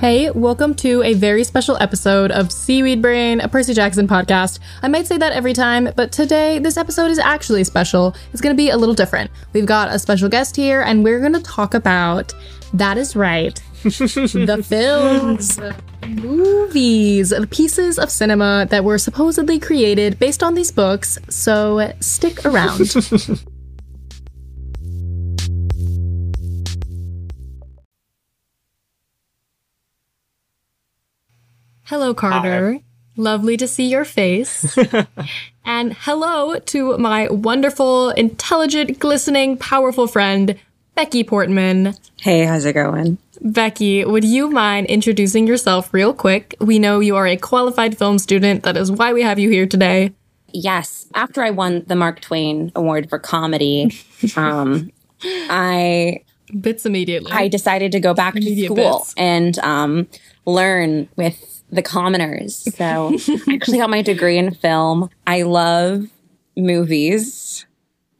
Hey, welcome to a very special episode of Seaweed Brain, a Percy Jackson podcast. I might say that every time, but today this episode is actually special. It's going to be a little different. We've got a special guest here, and we're going to talk about, that is right, the films, movies, the pieces of cinema that were supposedly created based on these books, so stick around. Hello, Carter. Hi. Lovely to see your face. And hello to my wonderful, intelligent, glistening, powerful friend, Becky Portman. Hey, how's it going? Becky, would you mind introducing yourself real quick? We know you are a qualified film student. That is why we have you here today. Yes. After I won the Mark Twain Award for Comedy, I decided to go back to school and learn with the commoners. So I actually got my degree in film. I love movies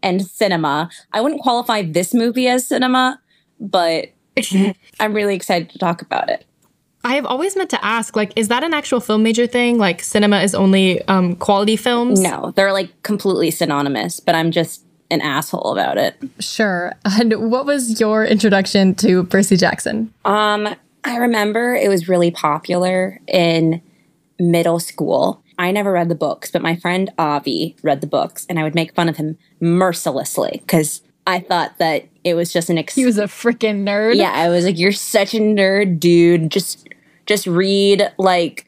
and cinema. I wouldn't qualify this movie as cinema, but I'm really excited to talk about it. I have always meant to ask, like, is that an actual film major thing? Like, cinema is only quality films? No, they're like completely synonymous, but I'm just an asshole about it. Sure. And what was your introduction to Percy Jackson? I remember it was really popular in middle school. I never read the books, but my friend Avi read the books, and I would make fun of him mercilessly because I thought that it was just an excuse. He was a freaking nerd. Yeah, I was like, you're such a nerd, dude. Just read, like,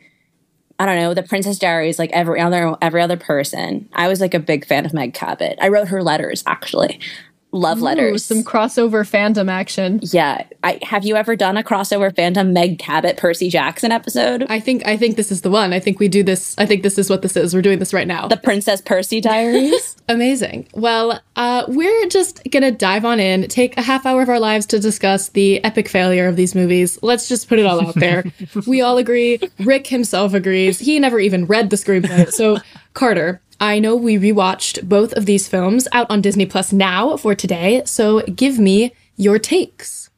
I don't know, The Princess Diaries, like every other person. I was like a big fan of Meg Cabot. I wrote her letters, actually. Love letters. Some crossover fandom action. Yeah. Have you ever done a crossover fandom Meg Cabot, Percy Jackson episode? I think this is the one. I think we do this. I think this is what this is. We're doing this right now. The Princess Percy Diaries. Amazing. Well, we're just going to dive on in, take a half hour of our lives to discuss the epic failure of these movies. Let's just put it all out there. We all agree. Rick himself agrees. He never even read the screenplay. So, Carter, I know we rewatched both of these films out on Disney Plus now for today, so give me your takes.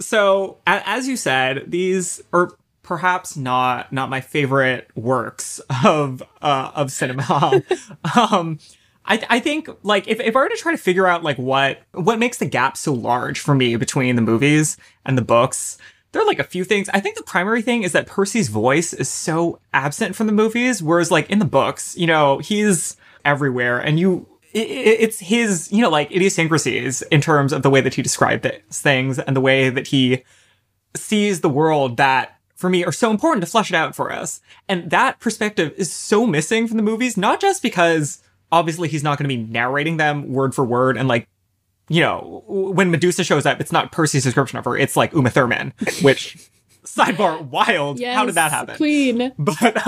So as you said, these are perhaps not my favorite works of cinema. I think, like, if I were to try to figure out, like, what makes the gap so large for me between the movies and the books, there are, like, a few things. I think the primary thing is that Percy's voice is so absent from the movies, whereas, like, in the books, you know, he's everywhere, and it's his, you know, like, idiosyncrasies in terms of the way that he describes things and the way that he sees the world that, for me, are so important to flesh it out for us. And that perspective is so missing from the movies, not just because, obviously, he's not going to be narrating them word for word and, like, you know, when Medusa shows up, it's not Percy's description of her. It's like Uma Thurman, which, sidebar, wild. Yes, how did that happen? Queen. But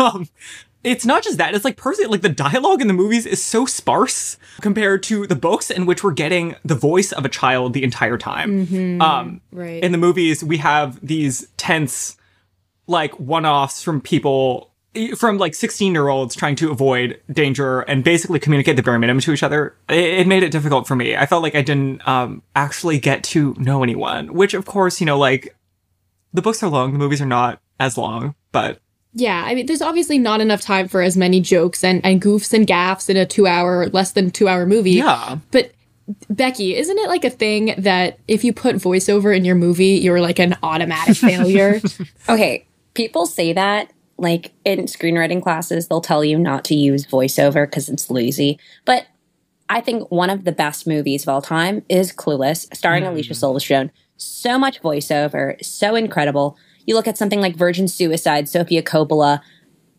it's not just that. It's like Percy, like, the dialogue in the movies is so sparse compared to the books, in which we're getting the voice of a child the entire time. Mm-hmm. Right. In the movies, we have these tense, like, one-offs from people, from, like, 16-year-olds trying to avoid danger and basically communicate the bare minimum to each other. It made it difficult for me. I felt like I didn't actually get to know anyone, which, of course, you know, like, the books are long, the movies are not as long, but... Yeah, I mean, there's obviously not enough time for as many jokes and goofs and gaffes in a 2 hour, less than 2 hour movie. Yeah. But, Becky, isn't it, like, a thing that if you put voiceover in your movie, you're, like, an automatic failure? Okay, people say that. Like, in screenwriting classes, they'll tell you not to use voiceover because it's lazy. But I think one of the best movies of all time is Clueless, starring Alicia Silverstone. So much voiceover, so incredible. You look at something like Virgin Suicide, Sofia Coppola,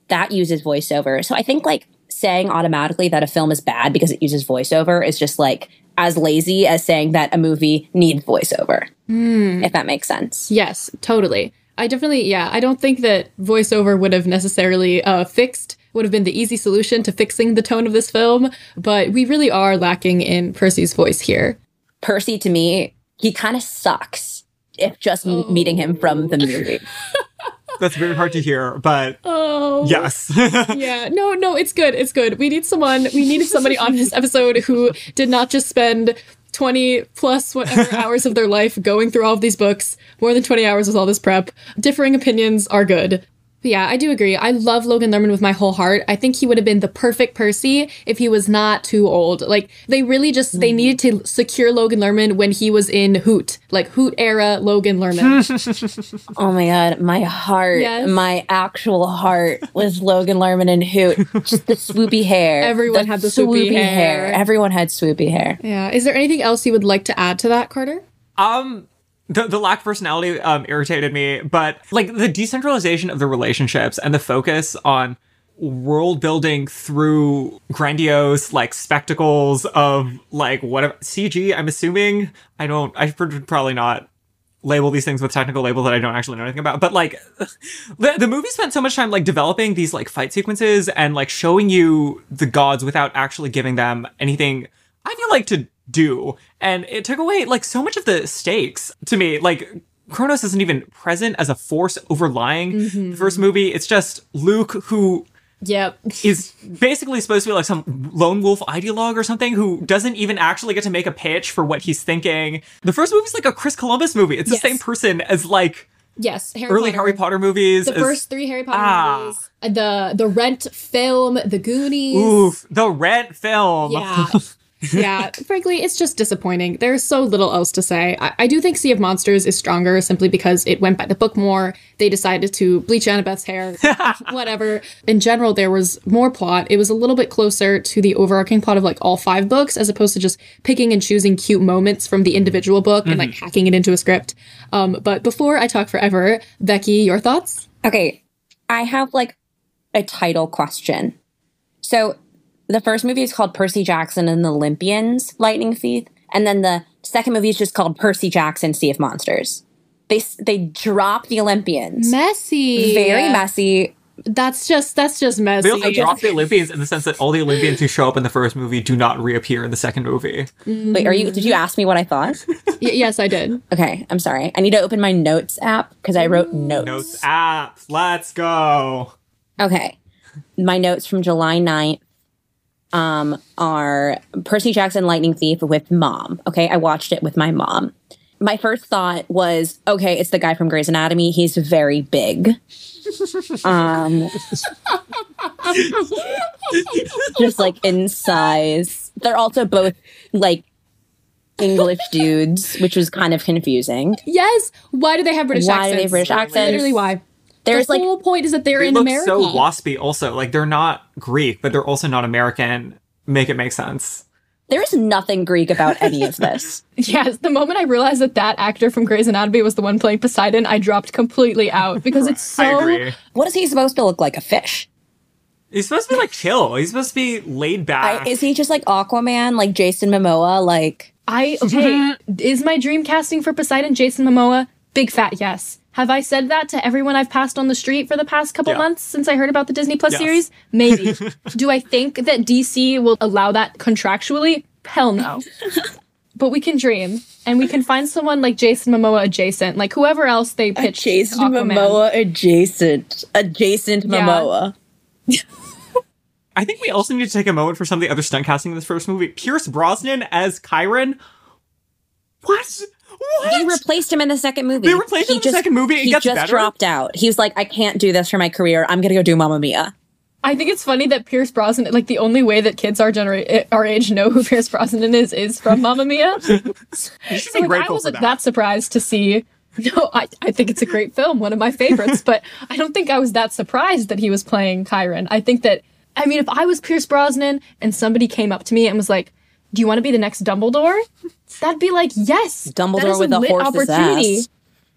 that uses voiceover. So I think, like, saying automatically that a film is bad because it uses voiceover is just, like, as lazy as saying that a movie needs voiceover, if that makes sense. Yes, totally. I definitely, yeah, I don't think that voiceover would have necessarily would have been the easy solution to fixing the tone of this film, but we really are lacking in Percy's voice here. Percy, to me, he kind of sucks, if just meeting him from the movie. That's very hard to hear, but yes. Yeah, no, it's good. We needed somebody on this episode who did not just spend 20 plus whatever hours of their life going through all of these books, more than 20 hours with all this prep. Differing opinions are good. But yeah, I do agree. I love Logan Lerman with my whole heart. I think he would have been the perfect Percy if he was not too old. Like, they really just, they needed to secure Logan Lerman when he was in Hoot. Like, Hoot era Logan Lerman. Oh my god, my heart, yes. My actual heart was Logan Lerman in Hoot. Just the swoopy hair. Everyone had the swoopy hair. Everyone had swoopy hair. Yeah. Is there anything else you would like to add to that, Carter? The lack of personality irritated me, but like the decentralization of the relationships and the focus on world building through grandiose like spectacles of like whatever CG, I'm assuming. I should probably not label these things with technical labels that I don't actually know anything about, but like the movie spent so much time like developing these like fight sequences and like showing you the gods without actually giving them anything, I feel like, to do. And it took away like so much of the stakes to me. Like Kronos isn't even present as a force overlying the first movie. It's just Luke, who is basically supposed to be like some lone wolf ideologue or something, who doesn't even actually get to make a pitch for what he's thinking. The first movie's like a Chris Columbus movie. It's the same person as like Harry Potter movies. The first three Harry Potter movies. The Rent film, the Goonies. Oof, the Rent film. Yeah. Yeah, frankly, it's just disappointing. There's so little else to say. I do think Sea of Monsters is stronger simply because it went by the book more. They decided to bleach Annabeth's hair, whatever. In general, there was more plot. It was a little bit closer to the overarching plot of like all five books, as opposed to just picking and choosing cute moments from the individual book and like hacking it into a script. But before I talk forever, Becky, your thoughts? Okay, I have like a title question. So the first movie is called Percy Jackson and the Olympians, Lightning Thief. And then the second movie is just called Percy Jackson, Sea of Monsters. They drop the Olympians. Messy. Very messy. That's just messy. They also drop the Olympians in the sense that all the Olympians who show up in the first movie do not reappear in the second movie. Wait, did you ask me what I thought? Yes, I did. Okay, I'm sorry. I need to open my notes app because I wrote notes. Notes app. Let's go. Okay. My notes from July 9th. Are Percy Jackson Lightning Thief with mom. Okay, I watched it with my mom. My first thought was, okay, it's the guy from Grey's Anatomy. He's very big. Just like in size. They're also both like English dudes, which was kind of confusing. Yes. Why do they have British accents? Why do they have British accents? Literally, why? The whole point is that they're in America. They look so waspy also. Like, they're not Greek, but they're also not American. Make it make sense. There is nothing Greek about any of this. Yes, the moment I realized that actor from Grey's Anatomy was the one playing Poseidon, I dropped completely out because it's so... I agree. What is he supposed to look like? A fish? He's supposed to be, like, chill. He's supposed to be laid back. Is he just, like, Aquaman? Like, Jason Momoa? Like... Is my dream casting for Poseidon Jason Momoa? Big fat yes. Have I said that to everyone I've passed on the street for the past couple months since I heard about the Disney Plus series? Maybe. Do I think that DC will allow that contractually? Hell no. But we can dream. And we can find someone like Jason Momoa adjacent. Like whoever else they pitched. Jason Momoa adjacent. Adjacent Momoa. Yeah. I think we also need to take a moment for some of the other stunt casting in this first movie. Pierce Brosnan as Chiron. What? They replaced him in the second movie. He just dropped out. He was like, I can't do this for my career. I'm going to go do Mamma Mia. I think it's funny that Pierce Brosnan, like the only way that kids our age know who Pierce Brosnan is from Mamma Mia. I wasn't that surprised to see. No, I think it's a great film, one of my favorites, but I don't think I was that surprised that he was playing Chiron. I think that, I mean, if I was Pierce Brosnan and somebody came up to me and was like, do you want to be the next Dumbledore? That'd be like, yes, Dumbledore with a horse's ass.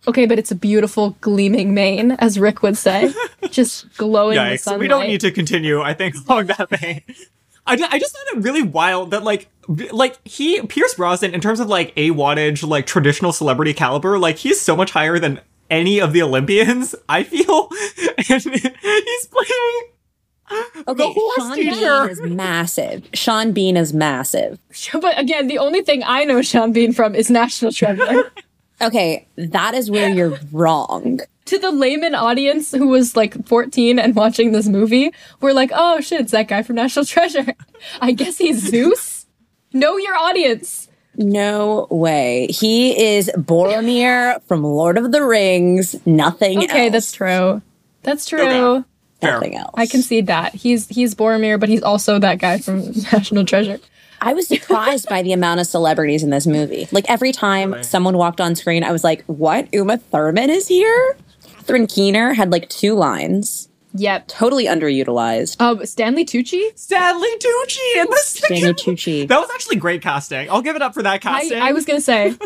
Okay, but it's a beautiful, gleaming mane, as Rick would say. Just glowing in the sunlight. We don't need to continue, I think, along that vein. I just found it really wild that, like Pierce Brosnan, in terms of, like, a wattage, like, traditional celebrity caliber, like, he's so much higher than any of the Olympians, I feel. And he's playing... Okay, Sean Bean is massive. But again, the only thing I know Sean Bean from is National Treasure. Okay, that is where you're wrong. To the layman audience who was like 14 and watching this movie, we're like, oh shit, it's that guy from National Treasure. I guess he's Zeus? Know your audience. No way. He is Boromir from Lord of the Rings. Nothing else. Okay, that's true. That's true. Okay. Nothing else. I concede that. He's Boromir, but he's also that guy from National Treasure. I was surprised by the amount of celebrities in this movie. Like, every time someone walked on screen, I was like, what? Uma Thurman is here? Catherine Keener had, like, 2 lines. Yep. Totally underutilized. Stanley Tucci? Stanley Tucci in the second. Stanley Tucci. That was actually great casting. I'll give it up for that casting. I was going to say,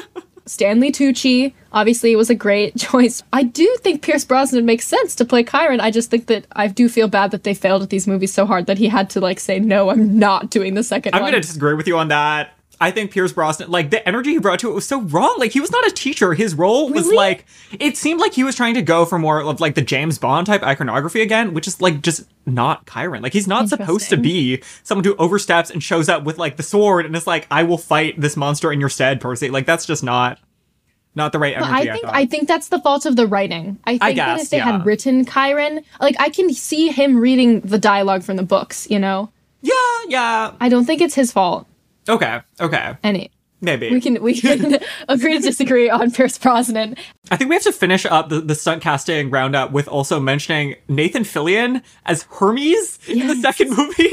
Stanley Tucci obviously was a great choice. I do think Pierce Brosnan makes sense to play Chiron. I just think that I do feel bad that they failed at these movies so hard that he had to, like, say, no, I'm not doing the second one. I'm going to disagree with you on that. I think Pierce Brosnan, like, the energy he brought to it was so wrong. Like, he was not a teacher. His role was, like, it seemed like he was trying to go for more of, like, the James Bond type iconography again, which is, like, just not Chiron. Like, he's not supposed to be someone who oversteps and shows up with, like, the sword and is like, I will fight this monster in your stead, Percy. Like, that's just not the right energy. But I think that's the fault of the writing. I guess, that if they had written Chiron, like, I can see him reading the dialogue from the books, you know? Yeah, yeah. I don't think it's his fault. Okay. Any. Maybe. We can agree to disagree on Pierce Brosnan. I think we have to finish up the stunt casting roundup with also mentioning Nathan Fillion as Hermes in the second movie.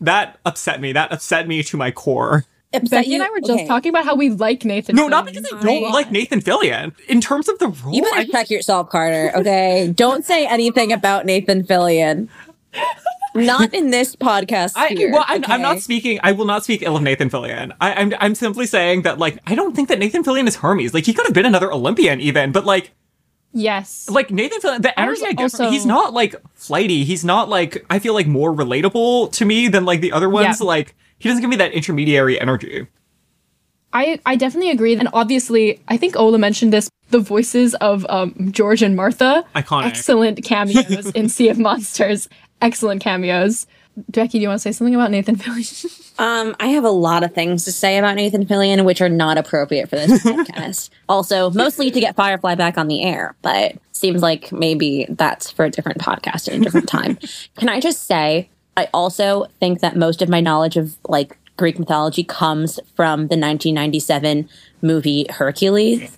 That upset me. That upset me to my core. Becky and I were just talking about how we like Nathan Fillion. No, not because I don't like Nathan Fillion. In terms of the role... You better check yourself, Carter, okay? Don't say anything about Nathan Fillion. Not in this podcast. I'm not speaking. I will not speak ill of Nathan Fillion. I'm simply saying that, like, I don't think that Nathan Fillion is Hermes. Like, he could have been another Olympian, even. But, like, yes, like Nathan Fillion, the energy I get from him, he's not, like, flighty. He's not, like, I feel like more relatable to me than, like, the other ones. Yeah. Like, he doesn't give me that intermediary energy. I definitely agree. And obviously, I think Ola mentioned this, the voices of George and Martha. Iconic. Excellent cameos in Sea of Monsters. Excellent cameos. Becky, do you want to say something about Nathan Fillion? I have a lot of things to say about Nathan Fillion, which are not appropriate for this podcast. Also, mostly to get Firefly back on the air, but seems like maybe that's for a different podcast at a different time. Can I just say, I also think that most of my knowledge of, like, Greek mythology comes from the 1997 movie Hercules.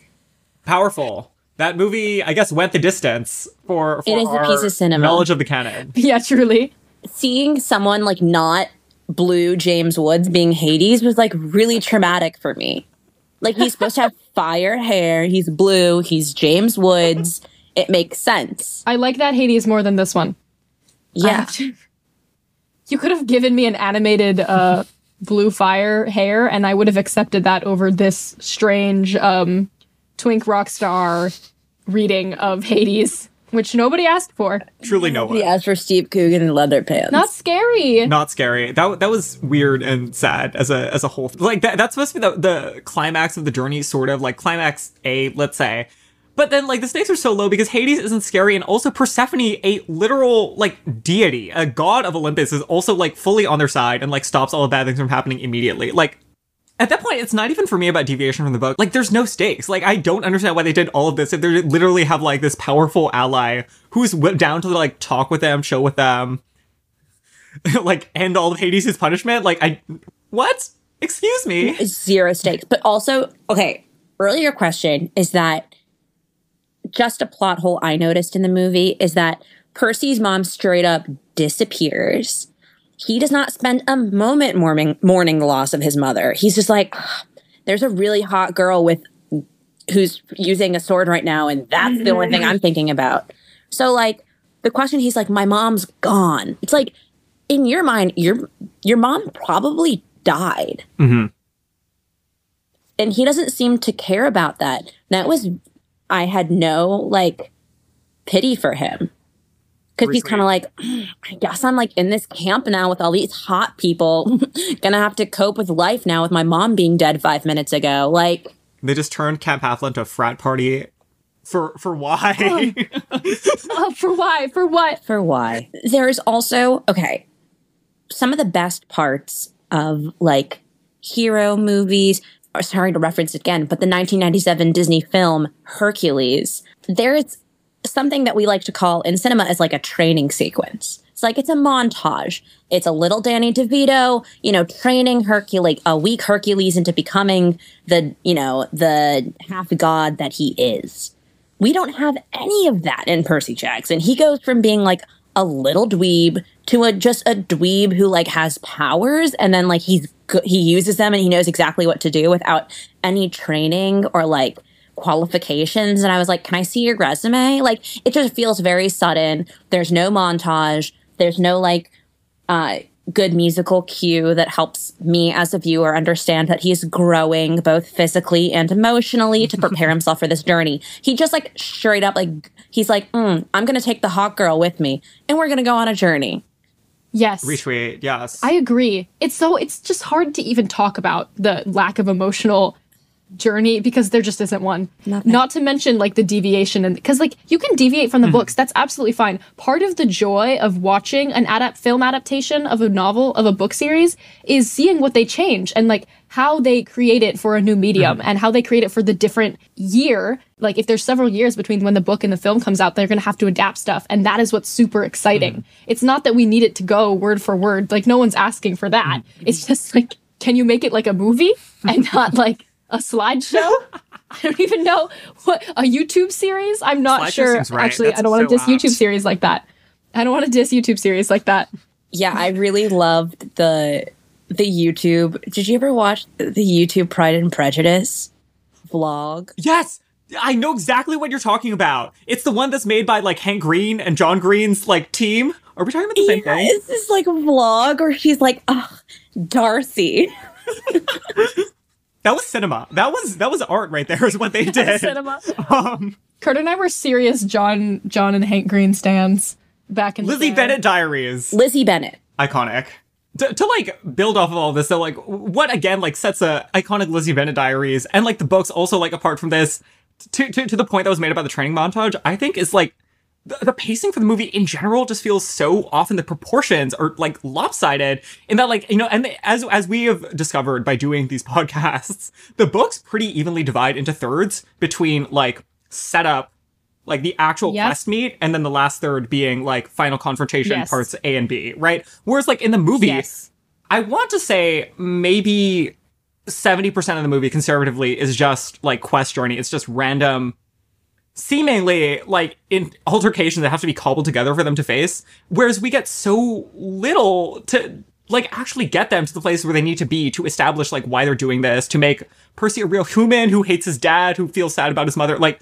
Powerful. That movie, I guess, went the distance for it is our a piece of cinema. Knowledge of the canon. Yeah, truly. Seeing someone, like, not blue James Woods being Hades was, like, really traumatic for me. Like, he's supposed to have fire hair. He's blue. He's James Woods. It makes sense. I like that Hades more than this one. Yeah. You could have given me an animated blue fire hair, and I would have accepted that over this strange... twink rock star reading of Hades, which nobody asked for. Truly no one. He asked for Steve Coogan and leather pants. Not scary. That was weird and sad as a whole. Like, that's supposed to be the climax of the journey, sort of. Like, climax A, let's say. But then, like, the stakes are so low because Hades isn't scary, and also Persephone, a literal, like, deity, a god of Olympus, is also, like, fully on their side and, like, stops all the bad things from happening immediately. Like, at that point, it's not even for me about deviation from the book. Like, there's no stakes. Like, I don't understand why they did all of this if they literally have, like, this powerful ally who's down to, like, talk with them, chill with them, like, end all of Hades' punishment. Like, what? Excuse me. Zero stakes. But also, okay, earlier question is that just a plot hole I noticed in the movie is that Percy's mom straight up disappears. He does not spend a moment mourning the loss of his mother. He's just like, there's a really hot girl who's using a sword right now, and that's the only thing I'm thinking about. So, like, the question, he's like, my mom's gone. It's like, in your mind, your mom probably died. Mm-hmm. And he doesn't seem to care about that. I had no, like, pity for him. Because he's kind of like, I guess I'm, like, in this camp now with all these hot people. Gonna have to cope with life now with my mom being dead 5 minutes ago. Like, they just turned Camp Halflin into a frat party. For why? For why? For what? For why? There is also, okay, some of the best parts of, like, hero movies. Sorry to reference it again, but the 1997 Disney film Hercules. There is something that we like to call in cinema as, like, a training sequence. It's like, it's a montage. It's a little Danny DeVito, you know, training Hercules, a weak Hercules into becoming the, you know, the half-god that he is. We don't have any of that in Percy Jackson. He goes from being, like, a little dweeb to just a dweeb who, like, has powers, and then, like, he uses them and he knows exactly what to do without any training or, like, qualifications. And I was like, can I see your resume? Like, it just feels very sudden. There's no montage. There's no, like, good musical cue that helps me as a viewer understand that he's growing both physically and emotionally to prepare himself for this journey. He just, like, straight up, like, he's like, I'm going to take the hot girl with me and we're going to go on a journey. Yes. Retweet, yes. I agree. It's just hard to even talk about the lack of emotional journey because there just isn't one. Nothing. Not to mention, like, the deviation, and because, like, you can deviate from the books, that's absolutely fine. Part of the joy of watching an film adaptation of a novel, of a book series, is seeing what they change and, like, how they create it for a new medium and how they create it for the different year. Like, if there's several years between when the book and the film comes out, they're going to have to adapt stuff, and that is what's super exciting. It's not that we need it to go word for word. Like, no one's asking for that. It's just, like, can you make it like a movie and not like a slideshow? I don't even know what a YouTube series. I'm not sure. Right. Actually, that's I don't want to so diss apt. YouTube series like that. I don't want to diss YouTube series like that. Yeah, I really loved the YouTube. Did you ever watch the YouTube Pride and Prejudice vlog? Yes, I know exactly what you're talking about. It's the one that's made by, like, Hank Green and John Green's, like, team. Are we talking about the same thing? It's this, like, vlog where she's like, oh, Darcy. That was cinema. That was art right there is what they did. That was cinema. Carter and I were serious John and Hank Green stans back in Lizzie Bennet Diaries. Lizzie Bennet. Iconic. To like, build off of all this, so, like, what, again, like, sets a iconic Lizzie Bennet Diaries and, like, the books also, like, apart from this, to the point that was made about the training montage, I think is, like, the pacing for the movie in general just feels so often the proportions are, like, lopsided in that, like, you know, and as we have discovered by doing these podcasts, the books pretty evenly divide into thirds between, like, setup, like, the actual quest meet, and then the last third being, like, final confrontation parts A and B, right? Whereas, like, in the movie, I want to say maybe 70% of the movie conservatively is just, like, quest journey. It's just random, seemingly, like, in altercations that have to be cobbled together for them to face, whereas we get so little to, like, actually get them to the place where they need to be to establish, like, why they're doing this, to make Percy a real human who hates his dad, who feels sad about his mother. Like,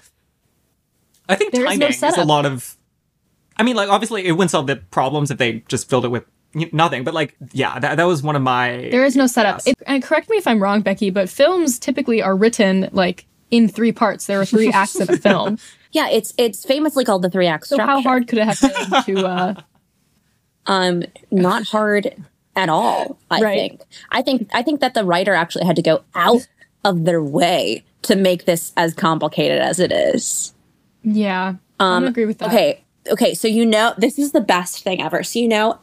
I think there timing is a lot of, I mean, like, obviously it wouldn't solve the problems if they just filled it with nothing, but, like, yeah, that was one of my... There is no setup. And correct me if I'm wrong, Becky, but films typically are written, like, in three parts. There are three acts of a film. Yeah, it's famously called the three-act structure. So how hard could it have been to... Not hard at all, I think. I think that the writer actually had to go out of their way to make this as complicated as it is. Yeah, I don't agree with that. Okay, so, you know, this is the best thing ever. So, you know,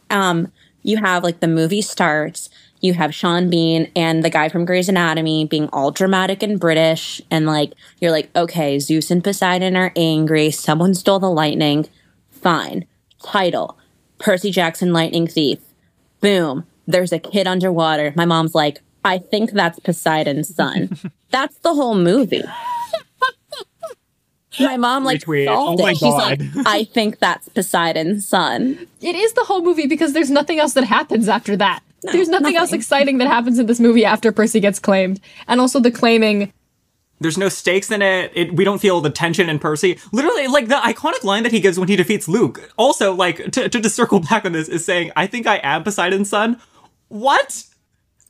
you have, like, the movie starts... You have Sean Bean and the guy from Grey's Anatomy being all dramatic and British. And, like, you're like, okay, Zeus and Poseidon are angry. Someone stole the lightning. Fine. Title, Percy Jackson Lightning Thief. Boom. There's a kid underwater. My mom's like, I think that's Poseidon's son. That's the whole movie. My mom, like, solved it. She's like, I think that's Poseidon's son. It is the whole movie because there's nothing else that happens after that. No, there's nothing else exciting that happens in this movie after Percy gets claimed. And also the claiming. There's no stakes in it. We don't feel the tension in Percy. Literally, like, the iconic line that he gives when he defeats Luke. Also, like, to just circle back on this, is saying, I think I am Poseidon's son. What?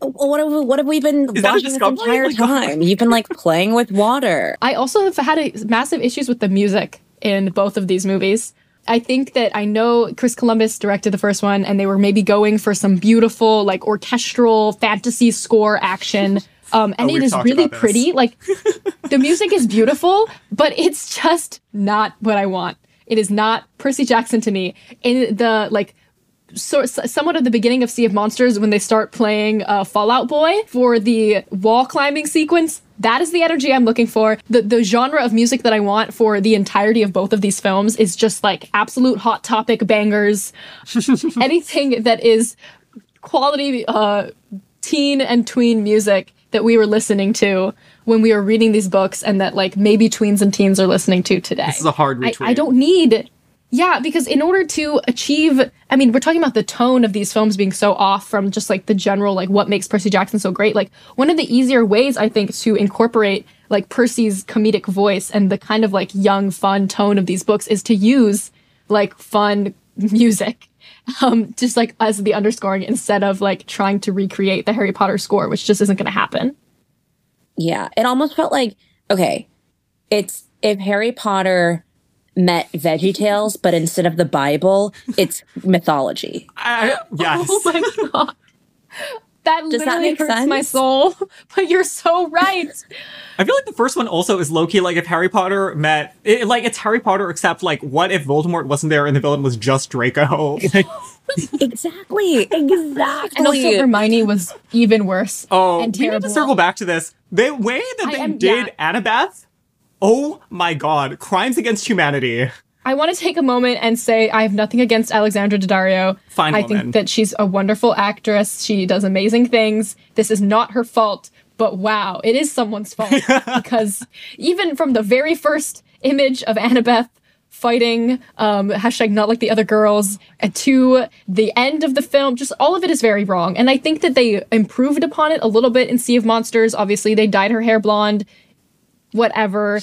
What have we been watching this entire time? You've been, like, playing with water. I also have had massive issues with the music in both of these movies. I think that I know Chris Columbus directed the first one, and they were maybe going for some beautiful, like, orchestral fantasy score action. And it is really pretty. Like, the music is beautiful, but it's just not what I want. It is not Percy Jackson to me. And the, like, somewhat at the beginning of Sea of Monsters when they start playing Fall Out Boy for the wall climbing sequence. That is the energy I'm looking for. The genre of music that I want for the entirety of both of these films is just like absolute Hot Topic bangers. Anything that is quality teen and tween music that we were listening to when we were reading these books and that like maybe tweens and teens are listening to today. This is a hard retweet. I don't need... Yeah, because in order to achieve, I mean, we're talking about the tone of these films being so off from just like the general, like what makes Percy Jackson so great. Like one of the easier ways, I think, to incorporate like Percy's comedic voice and the kind of like young, fun tone of these books is to use like fun music, just like as the underscoring instead of like trying to recreate the Harry Potter score, which just isn't going to happen. Yeah, it almost felt like, okay, it's if Harry Potter met VeggieTales, but instead of the Bible, it's mythology. Yes. Oh my God. That does literally that hurts sense? My soul. But you're so right. I feel like the first one also is low-key, like if Harry Potter met... it's Harry Potter, except like, what if Voldemort wasn't there and the villain was just Draco? Exactly. And also Hermione was even worse. Oh, and we need to circle back to this. The way that they did Annabeth... Oh my God, crimes against humanity. I want to take a moment and say I have nothing against Alexandra Daddario. Fine woman. I think that she's a wonderful actress. She does amazing things. This is not her fault, but wow, it is someone's fault. Because even from the very first image of Annabeth fighting, hashtag not like the other girls, to the end of the film, just all of it is very wrong. And I think that they improved upon it a little bit in Sea of Monsters. Obviously, they dyed her hair blonde. Whatever,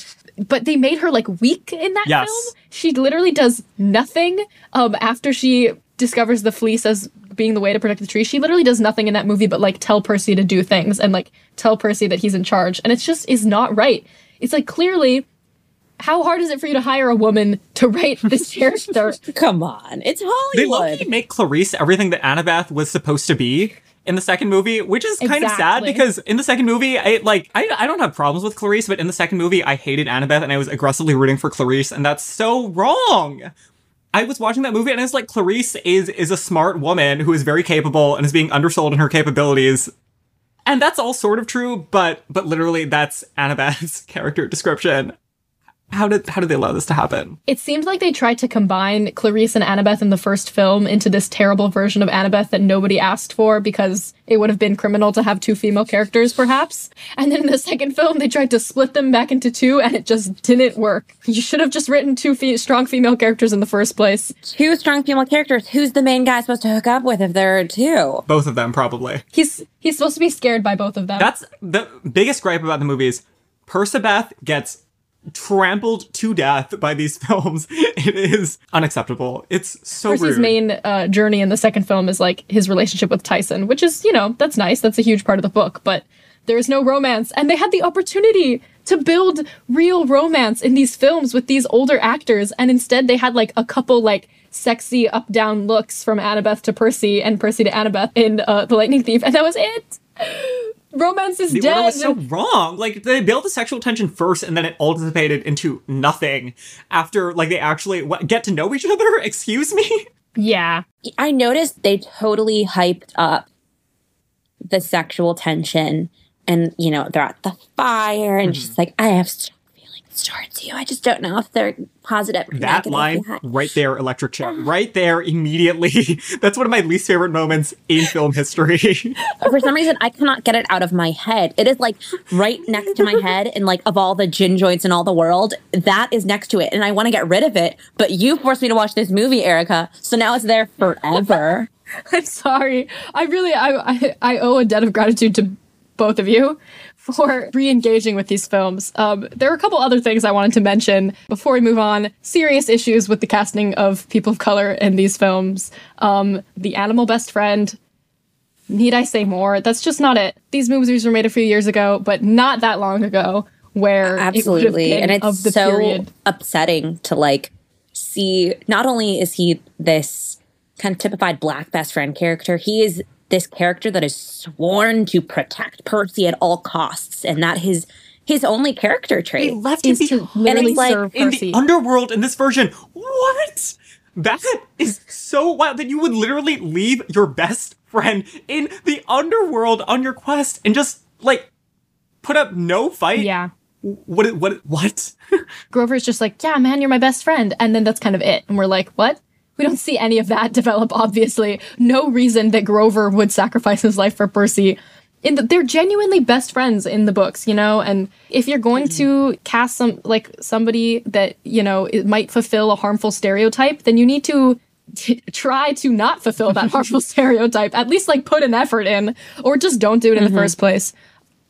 but they made her like weak in that film. She literally does nothing after she discovers the fleece as being the way to protect the tree. She literally does nothing in that movie but like tell Percy to do things and like tell Percy that he's in charge, and it's just is not right. It's like, clearly, how hard is it for you to hire a woman to write this character? Come on, it's Hollywood. They low-key make Clarice everything that Annabeth was supposed to be in the second movie, which is kind of sad, because in the second movie, I don't have problems with Clarice, but in the second movie, I hated Annabeth and I was aggressively rooting for Clarice, and that's so wrong. I was watching that movie and I was like, Clarice is a smart woman who is very capable and is being undersold in her capabilities. And that's all sort of true, but literally that's Annabeth's character description. How did they allow this to happen? It seems like they tried to combine Clarice and Annabeth in the first film into this terrible version of Annabeth that nobody asked for because it would have been criminal to have two female characters, perhaps. And then in the second film, they tried to split them back into two, and it just didn't work. You should have just written two strong female characters in the first place. Two strong female characters. Who's the main guy supposed to hook up with if there are two? Both of them, probably. He's supposed to be scared by both of them. That's the biggest gripe about the movies. Persebeth gets trampled to death by these films. It is unacceptable. It's so rude. Percy's main journey in the second film is like his relationship with Tyson, which is, you know, that's nice. That's a huge part of the book, but there is no romance. And they had the opportunity to build real romance in these films with these older actors. And instead they had like a couple like sexy up-down looks from Annabeth to Percy and Percy to Annabeth in The Lightning Thief. And that was it. Romance is dead. It was so wrong. Like, they built the sexual tension first, and then it all dissipated into nothing after, like, they actually get to know each other? Excuse me? Yeah. I noticed they totally hyped up the sexual tension, and, you know, they're at the fire, and she's like, I have strong feelings towards you. I just don't know if they're positive. That line, right there, electric chair. Right there, immediately. That's one of my least favorite moments in film history. For some reason, I cannot get it out of my head. It is, like, right next to my head, and, like, of all the gin joints in all the world, that is next to it, and I want to get rid of it, but you forced me to watch this movie, Erica, so now it's there forever. I'm sorry. I really owe a debt of gratitude to both of you for re-engaging with these films. There are a couple other things I wanted to mention before we move on. Serious issues with the casting of people of color in these films. The animal best friend. Need I say more? That's just not it. These movies were made a few years ago, but not that long ago, where absolutely, it would have been, and it's of the so period. Upsetting to like see. Not only is he this kind of typified black best friend character, he is this character that is sworn to protect Percy at all costs, and that his only character trait. They left him to literally serve Percy. In the underworld in this version. What? That is so wild that you would literally leave your best friend in the underworld on your quest and just, like, put up no fight. Yeah. What? Grover's just like, yeah, man, you're my best friend. And then that's kind of it. And we're like, what? We don't see any of that develop, obviously. No reason that Grover would sacrifice his life for Percy. They're genuinely best friends in the books, you know? And if you're going to cast somebody that, you know, it might fulfill a harmful stereotype, then you need to try to not fulfill that harmful stereotype. At least, like, put an effort in, or just don't do it in the first place.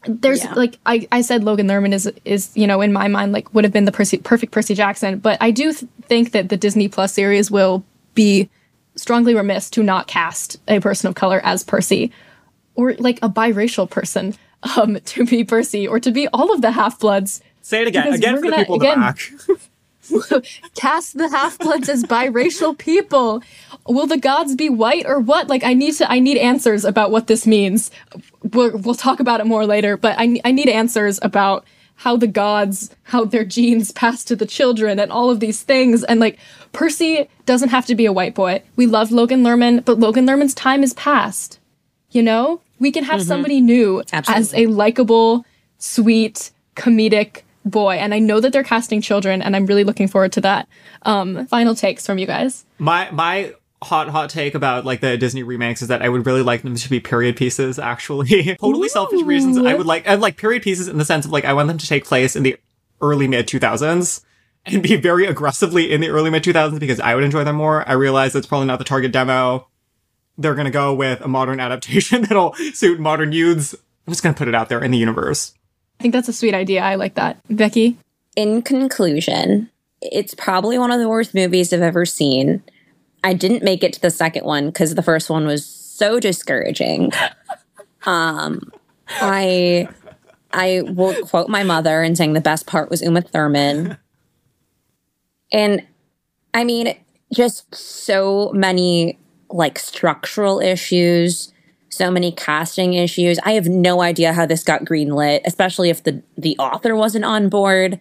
There's, like, I said Logan Lerman is, you know, in my mind, like, would have been the perfect Percy Jackson. But I do think that the Disney Plus series will be strongly remiss to not cast a person of color as Percy, or, like, a biracial person to be Percy, or to be all of the half-bloods. Say it again. Again, for the people in the back. Cast the half-bloods as biracial people. Will the gods be white or what? Like, I need answers about what this means. We'll talk about it more later, but I need answers about how the gods, how their genes pass to the children and all of these things. And, like, Percy doesn't have to be a white boy. We love Logan Lerman, but Logan Lerman's time is past, you know? We can have somebody new as a likable, sweet, comedic boy. And I know that they're casting children, and I'm really looking forward to that. Final takes from you guys. My hot take about, like, the Disney remakes is that I would really like them to be period pieces, actually. Totally selfish reasons. I would like period pieces in the sense of, like, I want them to take place in the early mid-2000s. And be very aggressively in the early mid-2000s, because I would enjoy them more. I realize that's probably not the target demo. They're going to go with a modern adaptation that'll suit modern youths. I'm just going to put it out there in the universe. I think that's a sweet idea. I like that. Becky? In conclusion, it's probably one of the worst movies I've ever seen. I didn't make it to the second one because the first one was so discouraging. I will quote my mother in saying the best part was Uma Thurman. And, I mean, just so many, like, structural issues, so many casting issues. I have no idea how this got greenlit, especially if the author wasn't on board.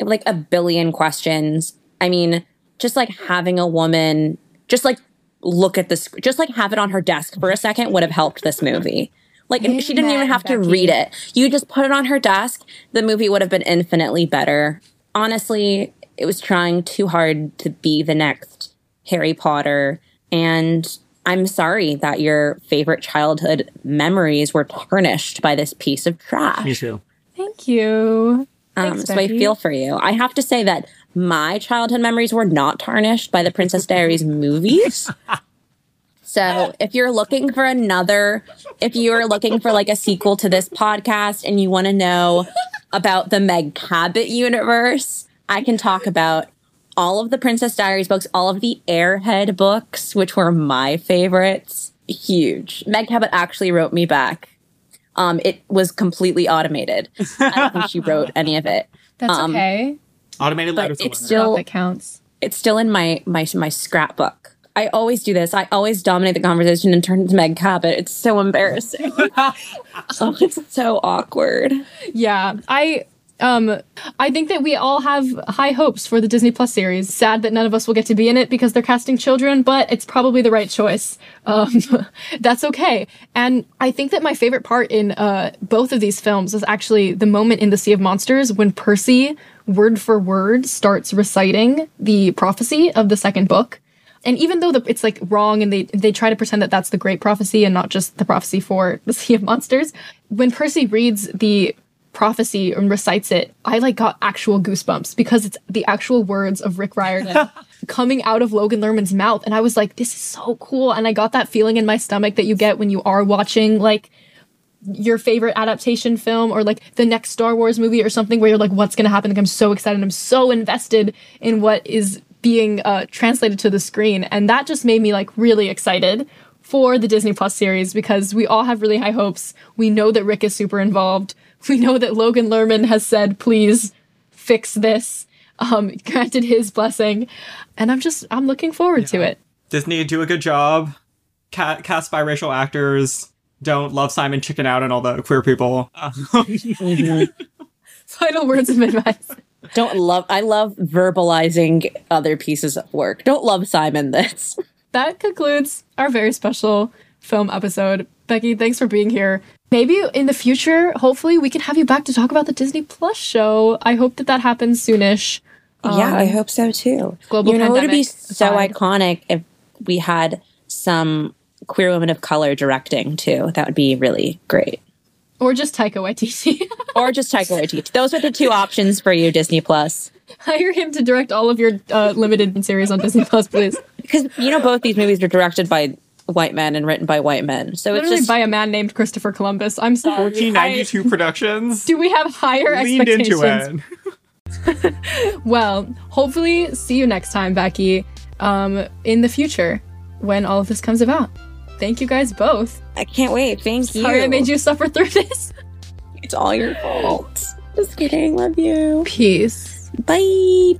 Like, a billion questions. I mean, just, like, having a woman just, like, look at this, just, like, have it on her desk for a second would have helped this movie. Like, she didn't even have to read it. You just put it on her desk, the movie would have been infinitely better. Honestly, it was trying too hard to be the next Harry Potter. And I'm sorry that your favorite childhood memories were tarnished by this piece of trash. Me too. Thank you. Thanks, so I feel for you. I have to say that my childhood memories were not tarnished by the Princess Diaries movies. So if you are looking for, like, a sequel to this podcast and you want to know about the Meg Cabot universe, I can talk about all of the Princess Diaries books, all of the Airhead books, which were my favorites. Huge. Meg Cabot actually wrote me back. It was completely automated. I don't think she wrote any of it. That's okay. Automated letters. But it counts. It's still in my scrapbook. I always do this. I always dominate the conversation and turn to Meg Cabot. It's so embarrassing. Oh, it's so awkward. Yeah, I think that we all have high hopes for the Disney Plus series. Sad that none of us will get to be in it because they're casting children, but it's probably the right choice. That's okay. And I think that my favorite part in both of these films is actually the moment in the Sea of Monsters when Percy, word for word, starts reciting the prophecy of the second book. And even though it's, like, wrong and they try to pretend that that's the great prophecy and not just the prophecy for the Sea of Monsters, when Percy reads the prophecy and recites it, I, like, got actual goosebumps because it's the actual words of Rick Riordan coming out of Logan Lerman's mouth. And I was like, this is so cool. And I got that feeling in my stomach that you get when you are watching, like, your favorite adaptation film or, like, the next Star Wars movie or something where you're like, what's going to happen? Like, I'm so excited. I'm so invested in what is being translated to the screen. And that just made me, like, really excited for the Disney Plus series because we all have really high hopes. We know that Rick is super involved. We know that Logan Lerman has said, please fix this, granted his blessing. And I'm looking forward to it. Disney, do a good job. Cast biracial actors. Don't Love, Simon Chicken out and all the queer people. Final words of advice. I love verbalizing other pieces of work. Don't love Simon this. That concludes our very special film episode. Becky, thanks for being here. Maybe in the future, hopefully, we can have you back to talk about the Disney Plus show. I hope that happens soonish. Yeah, I hope so too. Global pandemic. You know, it would be so iconic if we had some queer women of color directing too. That would be really great. Or just Taika Waititi. Or just Taika Waititi. Those are the two options for you, Disney Plus. Hire him to direct all of your limited series on Disney Plus, please. Because, you know, both these movies were directed by white men and written by white men. So literally it's just by a man named Christopher Columbus. I'm sorry. 1492 Productions. Do we have higher expectations? Into it. Well, hopefully see you next time, Becky, in the future when all of this comes about. Thank you guys both. I can't wait. Thank you. Sorry I made you suffer through this. It's all your fault. Just kidding. Love you. Peace. Bye.